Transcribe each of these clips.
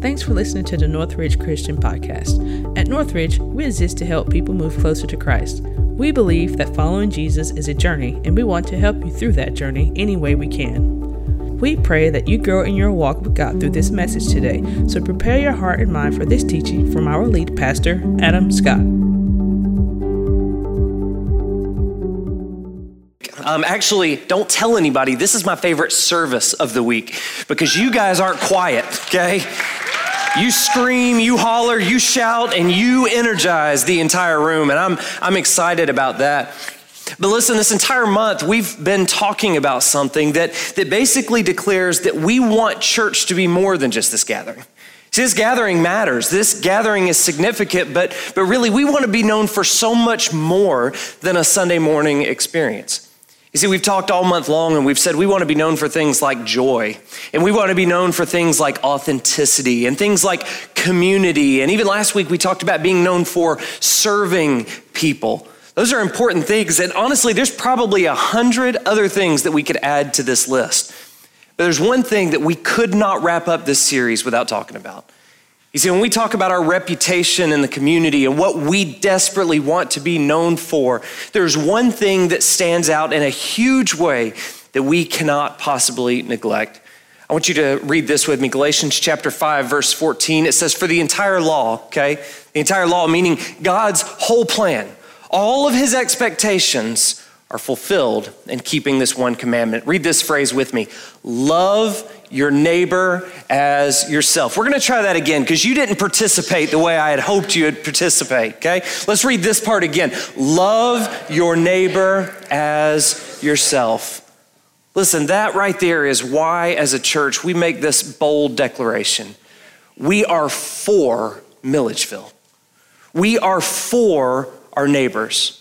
Thanks for listening to the Northridge Christian Podcast. At Northridge, we exist to help people move closer to Christ. We believe that following Jesus is a journey, and we want to help you through that journey any way we can. We pray that you grow in your walk with God through this message today, so prepare your heart and mind for this teaching from our lead pastor, Adam Scott. Actually, don't tell anybody, this is my favorite service of the week because you guys aren't quiet, okay? You scream, you holler, you shout, and you energize the entire room, and I'm excited about that. But listen, this entire month, we've been talking about something that basically declares that we want church to be more than just this gathering. See, this gathering matters. This gathering is significant, but really, we want to be known for so much more than a Sunday morning experience. You see, we've talked all month long and we've said we want to be known for things like joy, and we want to be known for things like authenticity and things like community. And even last week, we talked about being known for serving people. Those are important things. And honestly, there's probably 100 other things that we could add to this list. But there's one thing that we could not wrap up this series without talking about. You see, when we talk about our reputation in the community and what we desperately want to be known for, there's one thing that stands out in a huge way that we cannot possibly neglect. I want you to read this with me, Galatians chapter 5, verse 14. It says, for the entire law, okay? The entire law, meaning God's whole plan, all of his expectations are fulfilled in keeping this one commandment. Read this phrase with me. Love your neighbor as yourself. We're going to try that again because you didn't participate the way I had hoped you would participate, okay? Let's read this part again. Love your neighbor as yourself. Listen, that right there is why as a church we make this bold declaration. We are for Milledgeville. We are for our neighbors.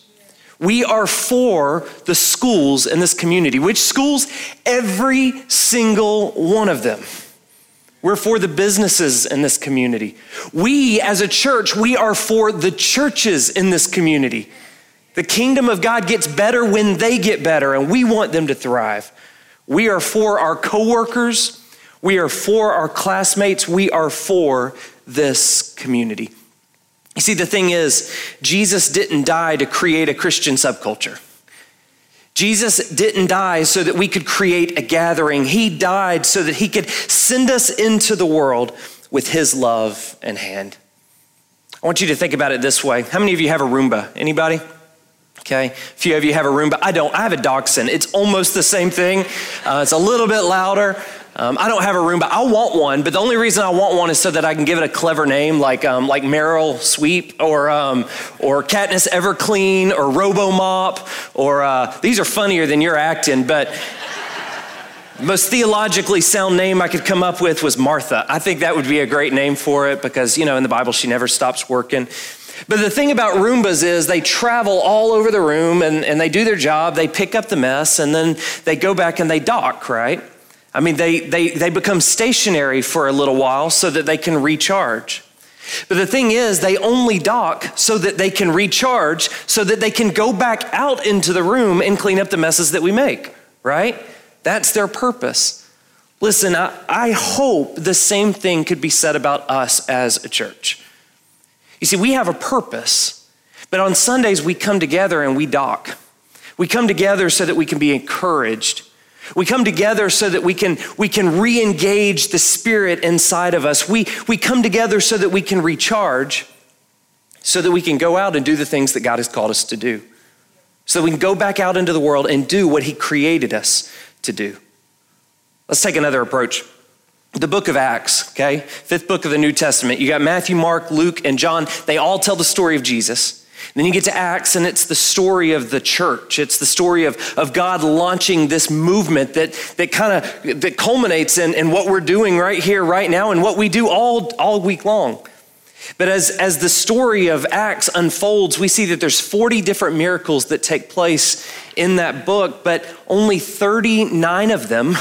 We are for the schools in this community. Which schools? Every single one of them. We're for the businesses in this community. We, as a church, we are for the churches in this community. The kingdom of God gets better when they get better, and we want them to thrive. We are for our coworkers. We are for our classmates. We are for this community. You see, the thing is, Jesus didn't die to create a Christian subculture. Jesus didn't die so that we could create a gathering. He died so that he could send us into the world with his love in hand. I want you to think about it this way. How many of you have a Roomba? Anybody? Okay, a few of you have a Roomba. I don't. I have a Dachshund. It's almost the same thing. It's a little bit louder. I don't have a Roomba. I want one, but the only reason I want one is so that I can give it a clever name like Meryl Sweep or Katniss Everclean or Robomop or these are funnier than you're acting, but the most theologically sound name I could come up with was Martha. I think that would be a great name for it because, you know, in the Bible, she never stops working. But the thing about Roombas is they travel all over the room and they do their job. They pick up the mess and then they go back and they dock, right? I mean, they become stationary for a little while so that they can recharge. But the thing is, they only dock so that they can recharge, so that they can go back out into the room and clean up the messes that we make, right? That's their purpose. Listen, I hope the same thing could be said about us as a church. You see, we have a purpose, but on Sundays we come together and we dock. We come together so that we can be encouraged. We come together so that we can re-engage the spirit inside of us. We come together so that we can recharge, so that we can go out and do the things that God has called us to do, so that we can go back out into the world and do what he created us to do. Let's take another approach. The book of Acts, okay? 5th book of the New Testament. You got Matthew, Mark, Luke, and John. They all tell the story of Jesus. Then you get to Acts, and it's the story of the church. It's the story of God launching this movement that culminates in what we're doing right here, right now, and what we do all week long. But as the story of Acts unfolds, we see that there's 40 different miracles that take place in that book, but only 39 of them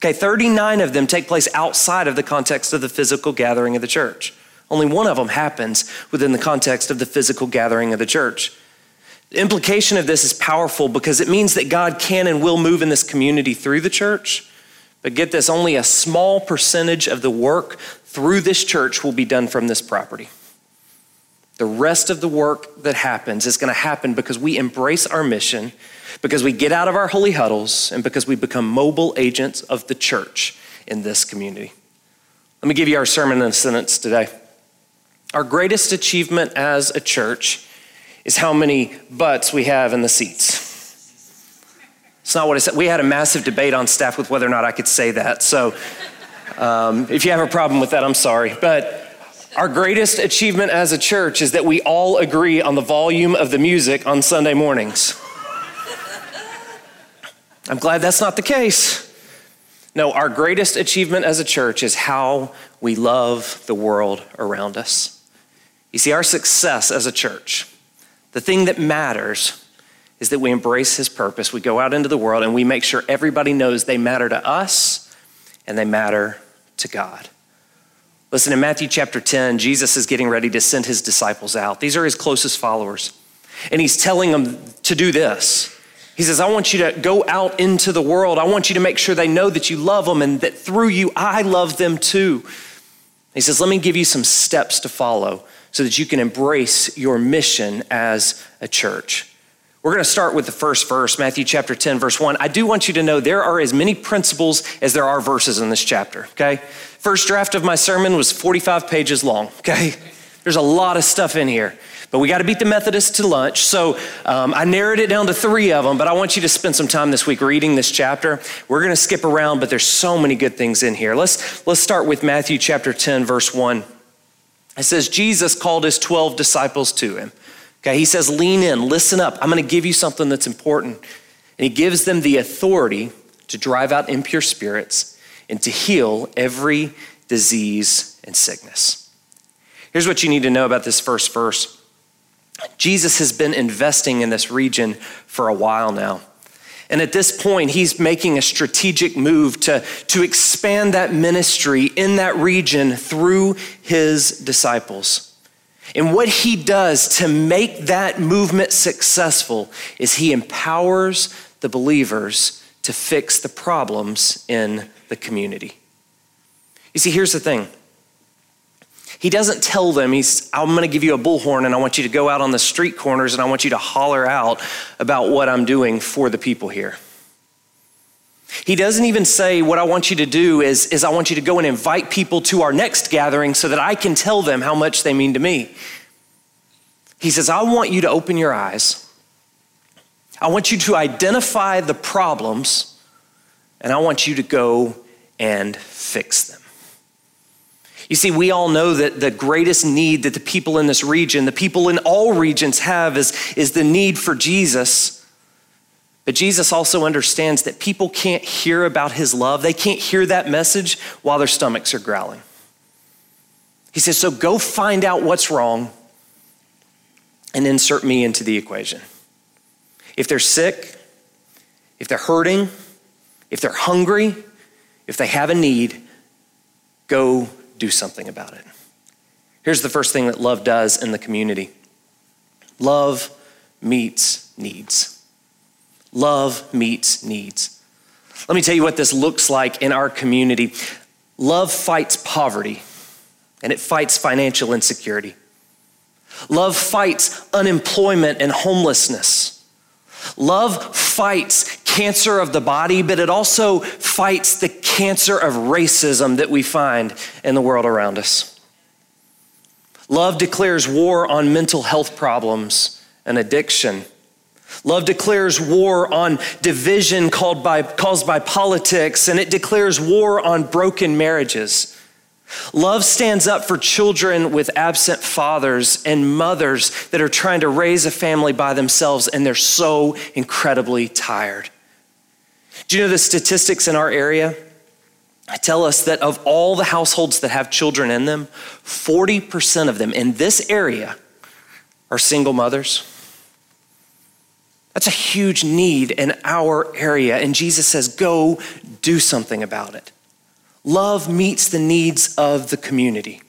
take place outside of the context of the physical gathering of the church. Only one of them happens within the context of the physical gathering of the church. The implication of this is powerful because it means that God can and will move in this community through the church, But get this, only a small percentage of the work through this church will be done from this property. The rest of the work that happens is going to happen because we embrace our mission, because we get out of our holy huddles, and because we become mobile agents of the church in this community. Let me give you our sermon in a sentence today. Our greatest achievement as a church is how many butts we have in the seats. It's not what I said. We had a massive debate on staff with whether or not I could say that. So if you have a problem with that, I'm sorry. But our greatest achievement as a church is that we all agree on the volume of the music on Sunday mornings. I'm glad that's not the case. No, our greatest achievement as a church is how we love the world around us. You see, our success as a church, the thing that matters is that we embrace his purpose. We go out into the world and we make sure everybody knows they matter to us and they matter to God. Listen, in Matthew chapter 10, Jesus is getting ready to send his disciples out. These are his closest followers. And he's telling them to do this. He says, I want you to go out into the world. I want you to make sure they know that you love them and that through you, I love them too. He says, let me give you some steps to follow so that you can embrace your mission as a church. We're going to start with the first verse, Matthew chapter 10, verse 1. I do want you to know there are as many principles as there are verses in this chapter, okay? First draft of my sermon was 45 pages long, okay? There's a lot of stuff in here, but we got to beat the Methodists to lunch. So I narrowed it down to 3 of them, but I want you to spend some time this week reading this chapter. We're going to skip around, but there's so many good things in here. Let's start with Matthew chapter 10, verse 1. It says, Jesus called his 12 disciples to him. Okay, he says, lean in, listen up. I'm going to give you something that's important. And he gives them the authority to drive out impure spirits and to heal every disease and sickness. Here's what you need to know about this first verse. Jesus has been investing in this region for a while now. And at this point, he's making a strategic move to expand that ministry in that region through his disciples. And what he does to make that movement successful is he empowers the believers to fix the problems in the community. You see, here's the thing. He doesn't tell them, I'm going to give you a bullhorn and I want you to go out on the street corners and I want you to holler out about what I'm doing for the people here. He doesn't even say what I want you to do is I want you to go and invite people to our next gathering so that I can tell them how much they mean to me. He says, I want you to open your eyes. I want you to identify the problems and I want you to go and fix them. You see, we all know that the greatest need that the people in this region, the people in all regions have is the need for Jesus. But Jesus also understands that people can't hear about his love. They can't hear that message while their stomachs are growling. He says, so go find out what's wrong and insert me into the equation. If they're sick, if they're hurting, if they're hungry, if they have a need, go do something about it. Here's the first thing that love does in the community. Love meets needs. Love meets needs. Let me tell you what this looks like in our community. Love fights poverty, and it fights financial insecurity. Love fights unemployment and homelessness. Love fights cancer of the body, but it also fights the cancer of racism that we find in the world around us. Love declares war on mental health problems and addiction. Love declares war on division caused by politics, and it declares war on broken marriages. Love stands up for children with absent fathers and mothers that are trying to raise a family by themselves, and they're so incredibly tired. Do you know the statistics in our area? I tell us that of all the households that have children in them, 40% of them in this area are single mothers. That's a huge need in our area. And Jesus says, go do something about it. Love meets the needs of the community.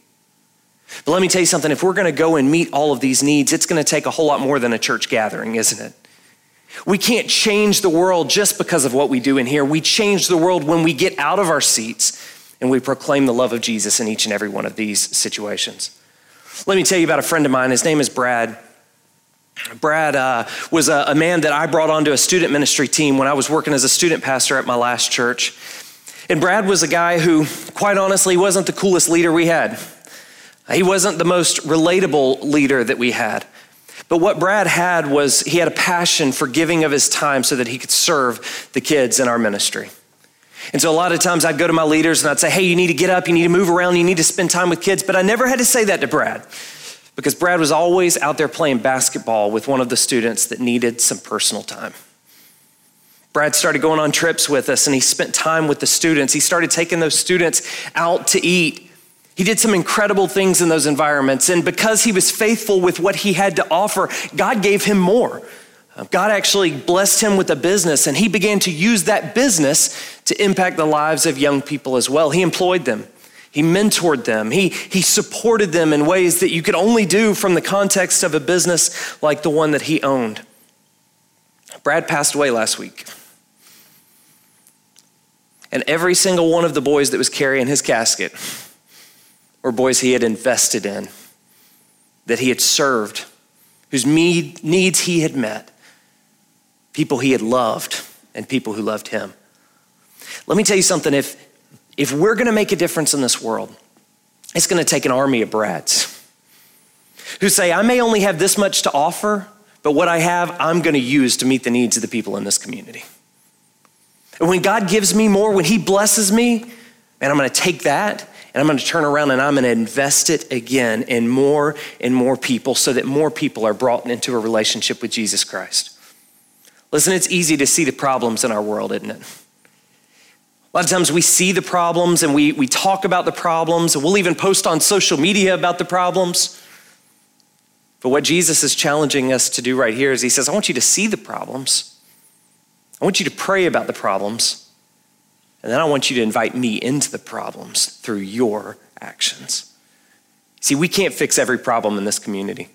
But let me tell you something. If we're going to go and meet all of these needs, it's going to take a whole lot more than a church gathering, isn't it? We can't change the world just because of what we do in here. We change the world when we get out of our seats and we proclaim the love of Jesus in each and every one of these situations. Let me tell you about a friend of mine. His name is Brad. Brad was a man that I brought onto a student ministry team when I was working as a student pastor at my last church. And Brad was a guy who, quite honestly, wasn't the coolest leader we had. He wasn't the most relatable leader that we had. But what Brad had was he had a passion for giving of his time so that he could serve the kids in our ministry. And so a lot of times I'd go to my leaders and I'd say, hey, you need to get up, you need to move around, you need to spend time with kids. But I never had to say that to Brad because Brad was always out there playing basketball with one of the students that needed some personal time. Brad started going on trips with us and he spent time with the students. He started taking those students out to eat. He did some incredible things in those environments. And because he was faithful with what he had to offer, God gave him more. God actually blessed him with a business and he began to use that business to impact the lives of young people as well. He employed them. He mentored them. He supported them in ways that you could only do from the context of a business like the one that he owned. Brad passed away last week. And every single one of the boys that was carrying his casket or boys he had invested in, that he had served, whose needs he had met, people he had loved, and people who loved him. Let me tell you something, if we're gonna make a difference in this world, it's gonna take an army of Brads who say, I may only have this much to offer, but what I have, I'm gonna use to meet the needs of the people in this community. And when God gives me more, when he blesses me, man, I'm gonna take that and I'm going to turn around and I'm going to invest it again in more and more people so that more people are brought into a relationship with Jesus Christ. Listen, it's easy to see the problems in our world, isn't it? A lot of times we see the problems and we talk about the problems and we'll even post on social media about the problems. But what Jesus is challenging us to do right here is he says, I want you to see the problems. I want you to pray about the problems. And then I want you to invite me into the problems through your actions. See, we can't fix every problem in this community.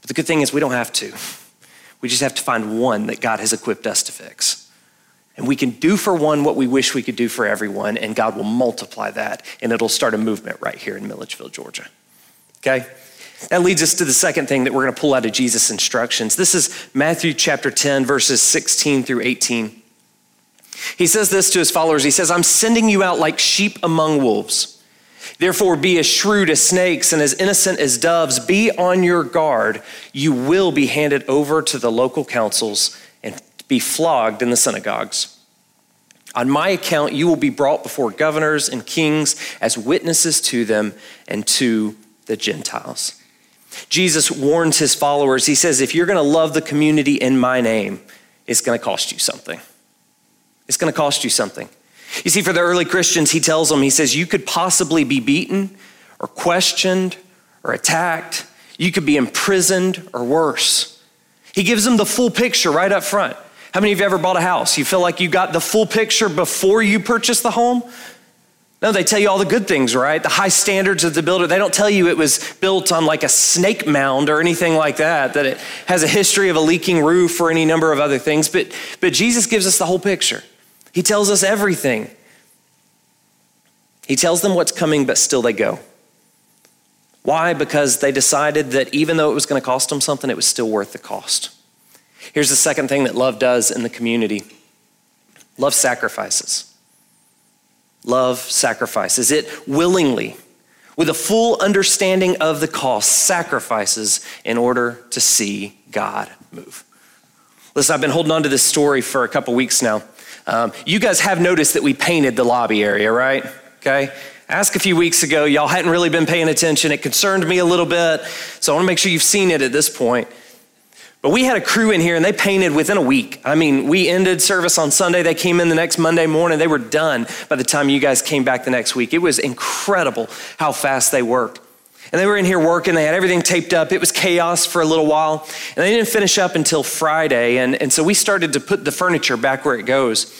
But the good thing is we don't have to. We just have to find one that God has equipped us to fix. And we can do for one what we wish we could do for everyone, and God will multiply that, and it'll start a movement right here in Milledgeville, Georgia. Okay? That leads us to the second thing that we're going to pull out of Jesus' instructions. This is Matthew chapter 10, verses 16 through 18. He says this to his followers. He says, I'm sending you out like sheep among wolves. Therefore, be as shrewd as snakes and as innocent as doves. Be on your guard. You will be handed over to the local councils and be flogged in the synagogues. On my account, you will be brought before governors and kings as witnesses to them and to the Gentiles. Jesus warns his followers. He says, if you're going to love the community in my name, it's going to cost you something. It's going to cost you something. You see, for the early Christians, he tells them, he says, you could possibly be beaten or questioned or attacked. You could be imprisoned or worse. He gives them the full picture right up front. How many of you ever bought a house? You feel like you got the full picture before you purchased the home? No, they tell you all the good things, right? The high standards of the builder. They don't tell you it was built on like a snake mound or anything like that, that it has a history of a leaking roof or any number of other things. But Jesus gives us the whole picture. He tells us everything. He tells them what's coming, but still they go. Why? Because they decided that even though it was going to cost them something, it was still worth the cost. Here's the second thing that love does in the community. Love sacrifices. Love sacrifices. It willingly, with a full understanding of the cost, sacrifices in order to see God move. Listen, I've been holding on to this story for a couple weeks now. You guys have noticed that we painted the lobby area, right? Okay. Ask a few weeks ago, y'all hadn't really been paying attention. It concerned me a little bit. So I want to make sure you've seen it at this point. But we had a crew in here and they painted within a week. I mean, we ended service on Sunday. They came in the next Monday morning. They were done by the time you guys came back the next week. It was incredible how fast they worked. And they were in here working. They had everything taped up. It was chaos for a little while. And they didn't finish up until Friday. And so we started to put the furniture back where it goes.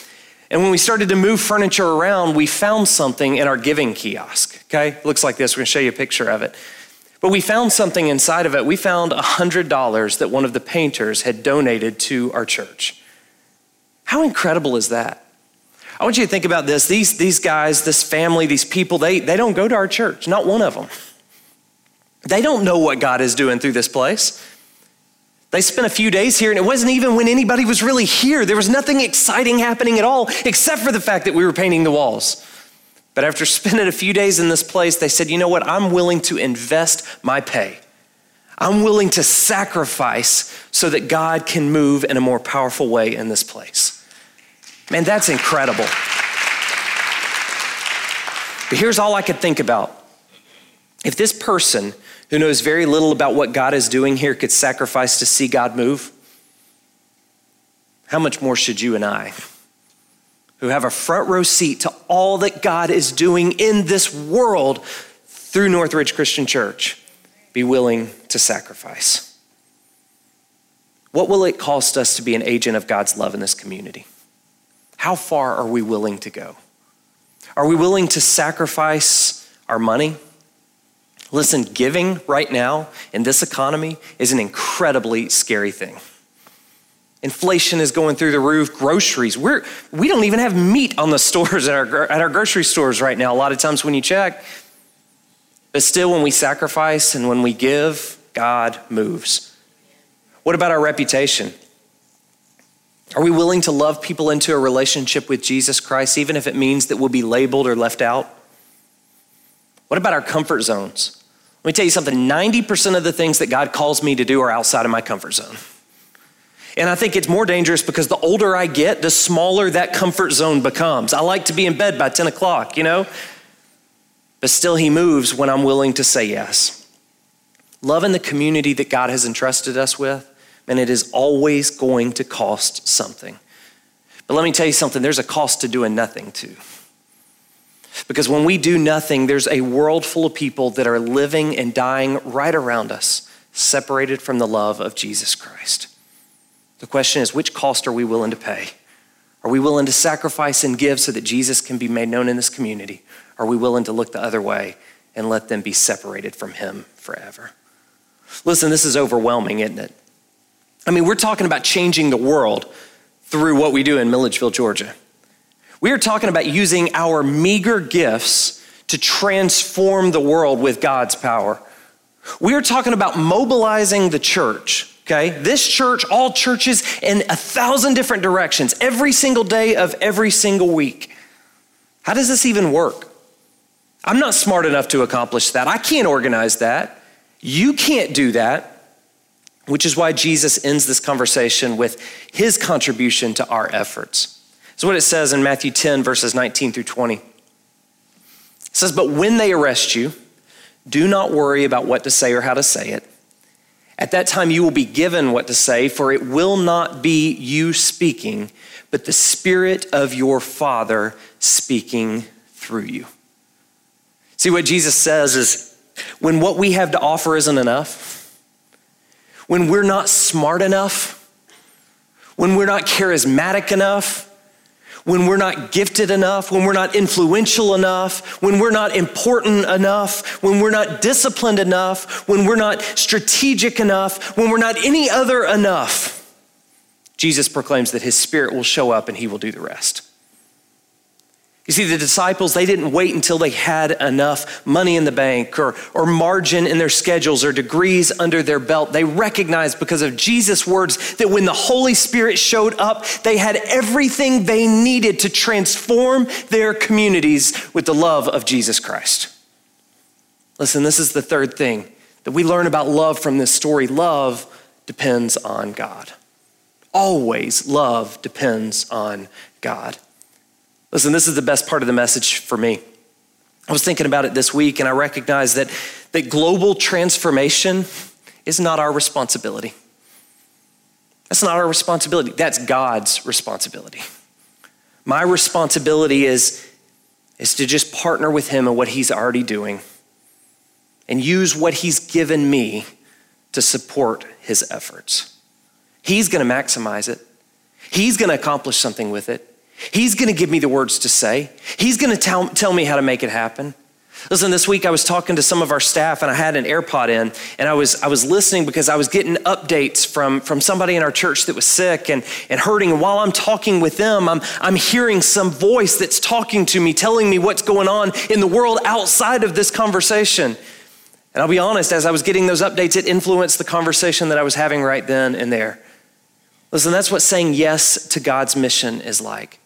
And when we started to move furniture around, we found something in our giving kiosk. Okay, it looks like this. We're gonna show you a picture of it. But we found something inside of it. We found $100 that one of the painters had donated to our church. How incredible is that? I want you to think about this. These guys, this family, these people, they don't go to our church, not one of them. They don't know what God is doing through this place. They spent a few days here, and it wasn't even when anybody was really here. There was nothing exciting happening at all, except for the fact that we were painting the walls. But after spending a few days in this place, they said, you know what? I'm willing to invest my pay. I'm willing to sacrifice so that God can move in a more powerful way in this place. Man, that's incredible. But here's all I could think about. If this person who knows very little about what God is doing here could sacrifice to see God move, how much more should you and I, who have a front row seat to all that God is doing in this world through Northridge Christian Church, be willing to sacrifice? What will it cost us to be an agent of God's love in this community? How far are we willing to go? Are we willing to sacrifice our money? Listen, giving right now in this economy is an incredibly scary thing. Inflation is going through the roof. Groceries, we don't even have meat on the stores at our grocery stores right now, a lot of times when you check. But still, when we sacrifice and when we give, God moves. What about our reputation? Are we willing to love people into a relationship with Jesus Christ, even if it means that we'll be labeled or left out? What about our comfort zones? Let me tell you something, 90% of the things that God calls me to do are outside of my comfort zone. And I think it's more dangerous because the older I get, the smaller that comfort zone becomes. I like to be in bed by 10 o'clock, you know? But still, He moves when I'm willing to say yes. Loving the community that God has entrusted us with, and it is always going to cost something. But let me tell you something, there's a cost to doing nothing too. Because when we do nothing, there's a world full of people that are living and dying right around us, separated from the love of Jesus Christ. The question is, which cost are we willing to pay? Are we willing to sacrifice and give so that Jesus can be made known in this community? Are we willing to look the other way and let them be separated from Him forever? Listen, this is overwhelming, isn't it? I mean, we're talking about changing the world through what we do in Milledgeville, Georgia. We are talking about using our meager gifts to transform the world with God's power. We are talking about mobilizing the church, okay? This church, all churches in 1,000 different directions, every single day of every single week. How does this even work? I'm not smart enough to accomplish that. I can't organize that. You can't do that, which is why Jesus ends this conversation with His contribution to our efforts. It's what it says in Matthew 10, verses 19 through 20. It says, but when they arrest you, do not worry about what to say or how to say it. At that time, you will be given what to say, for it will not be you speaking, but the Spirit of your Father speaking through you. See, what Jesus says is, when what we have to offer isn't enough, when we're not smart enough, when we're not charismatic enough, when we're not gifted enough, when we're not influential enough, when we're not important enough, when we're not disciplined enough, when we're not strategic enough, when we're not any other enough, Jesus proclaims that His Spirit will show up and He will do the rest. You see, the disciples, they didn't wait until they had enough money in the bank or margin in their schedules or degrees under their belt. They recognized because of Jesus' words that when the Holy Spirit showed up, they had everything they needed to transform their communities with the love of Jesus Christ. Listen, this is the third thing that we learn about love from this story. Love depends on God. Always love depends on God. Listen, this is the best part of the message for me. I was thinking about it this week, and I recognized that global transformation is not our responsibility. That's not our responsibility. That's God's responsibility. My responsibility is to just partner with Him in what He's already doing and use what He's given me to support His efforts. He's going to maximize it. He's going to accomplish something with it. He's going to give me the words to say. He's going to tell me how to make it happen. Listen, this week I was talking to some of our staff and I had an AirPod in and I was listening because I was getting updates from somebody in our church that was sick and hurting. And while I'm talking with them, I'm hearing some voice that's talking to me, telling me what's going on in the world outside of this conversation. And I'll be honest, as I was getting those updates, it influenced the conversation that I was having right then and there. Listen, that's what saying yes to God's mission is like.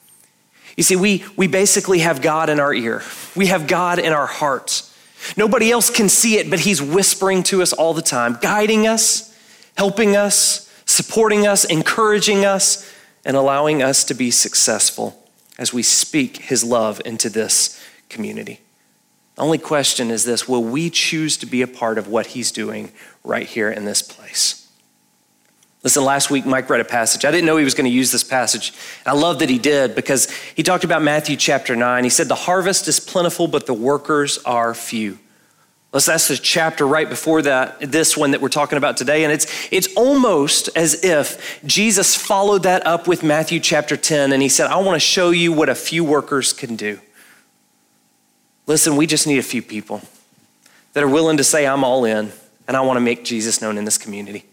You see, we basically have God in our ear. We have God in our hearts. Nobody else can see it, but he's whispering to us all the time, guiding us, helping us, supporting us, encouraging us, and allowing us to be successful as we speak his love into this community. The only question is this: will we choose to be a part of what he's doing right here in this place? Listen, last week, Mike read a passage. I didn't know he was going to use this passage. I love that he did because he talked about Matthew chapter 9. He said, the harvest is plentiful, but the workers are few. Listen, that's the chapter right before that, this one that we're talking about today. And it's almost as if Jesus followed that up with Matthew chapter 10. And he said, I want to show you what a few workers can do. Listen, we just need a few people that are willing to say, I'm all in, and I want to make Jesus known in this community.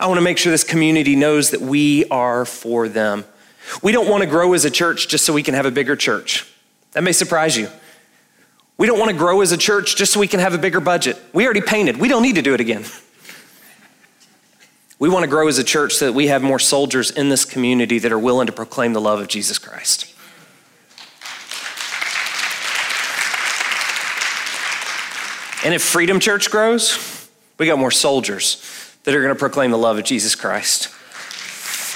I want to make sure this community knows that we are for them. We don't want to grow as a church just so we can have a bigger church. That may surprise you. We don't want to grow as a church just so we can have a bigger budget. We already painted. We don't need to do it again. We want to grow as a church so that we have more soldiers in this community that are willing to proclaim the love of Jesus Christ. And if Freedom Church grows, we got more soldiers that are going to proclaim the love of Jesus Christ.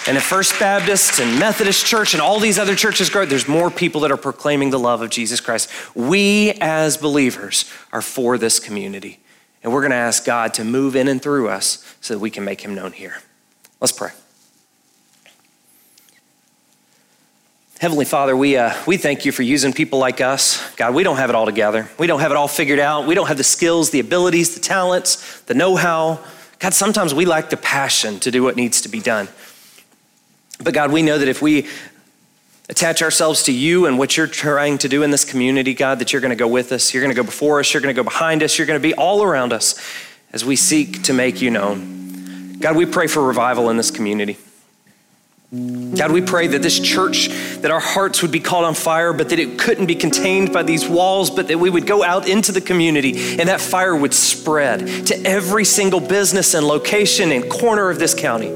And if First Baptist and Methodist Church and all these other churches grow, there's more people that are proclaiming the love of Jesus Christ. We as believers are for this community. And we're going to ask God to move in and through us so that we can make him known here. Let's pray. Heavenly Father, we thank you for using people like us. God, we don't have it all together. We don't have it all figured out. We don't have the skills, the abilities, the talents, the know-how. God, sometimes we lack the passion to do what needs to be done. But God, we know that if we attach ourselves to you and what you're trying to do in this community, God, that you're going to go with us, you're going to go before us, you're going to go behind us, you're going to be all around us as we seek to make you known. God, we pray for revival in this community. God, we pray that this church, that our hearts would be caught on fire, but that it couldn't be contained by these walls, but that we would go out into the community and that fire would spread to every single business and location and corner of this county.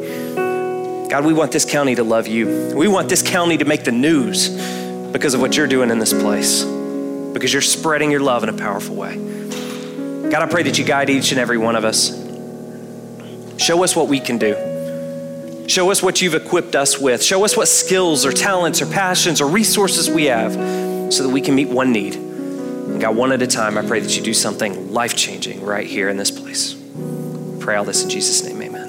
God, we want this county to love you. We want this county to make the news because of what you're doing in this place, because you're spreading your love in a powerful way. God, I pray that you guide each and every one of us. Show us what we can do. Show us what you've equipped us with. Show us what skills or talents or passions or resources we have so that we can meet one need. And God, one at a time, I pray that you do something life-changing right here in this place. I pray all this in Jesus' name, amen.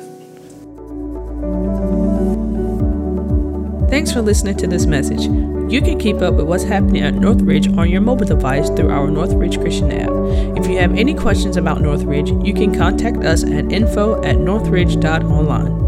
Thanks for listening to this message. You can keep up with what's happening at Northridge on your mobile device through our Northridge Christian app. If you have any questions about Northridge, you can contact us at info@northridge.online.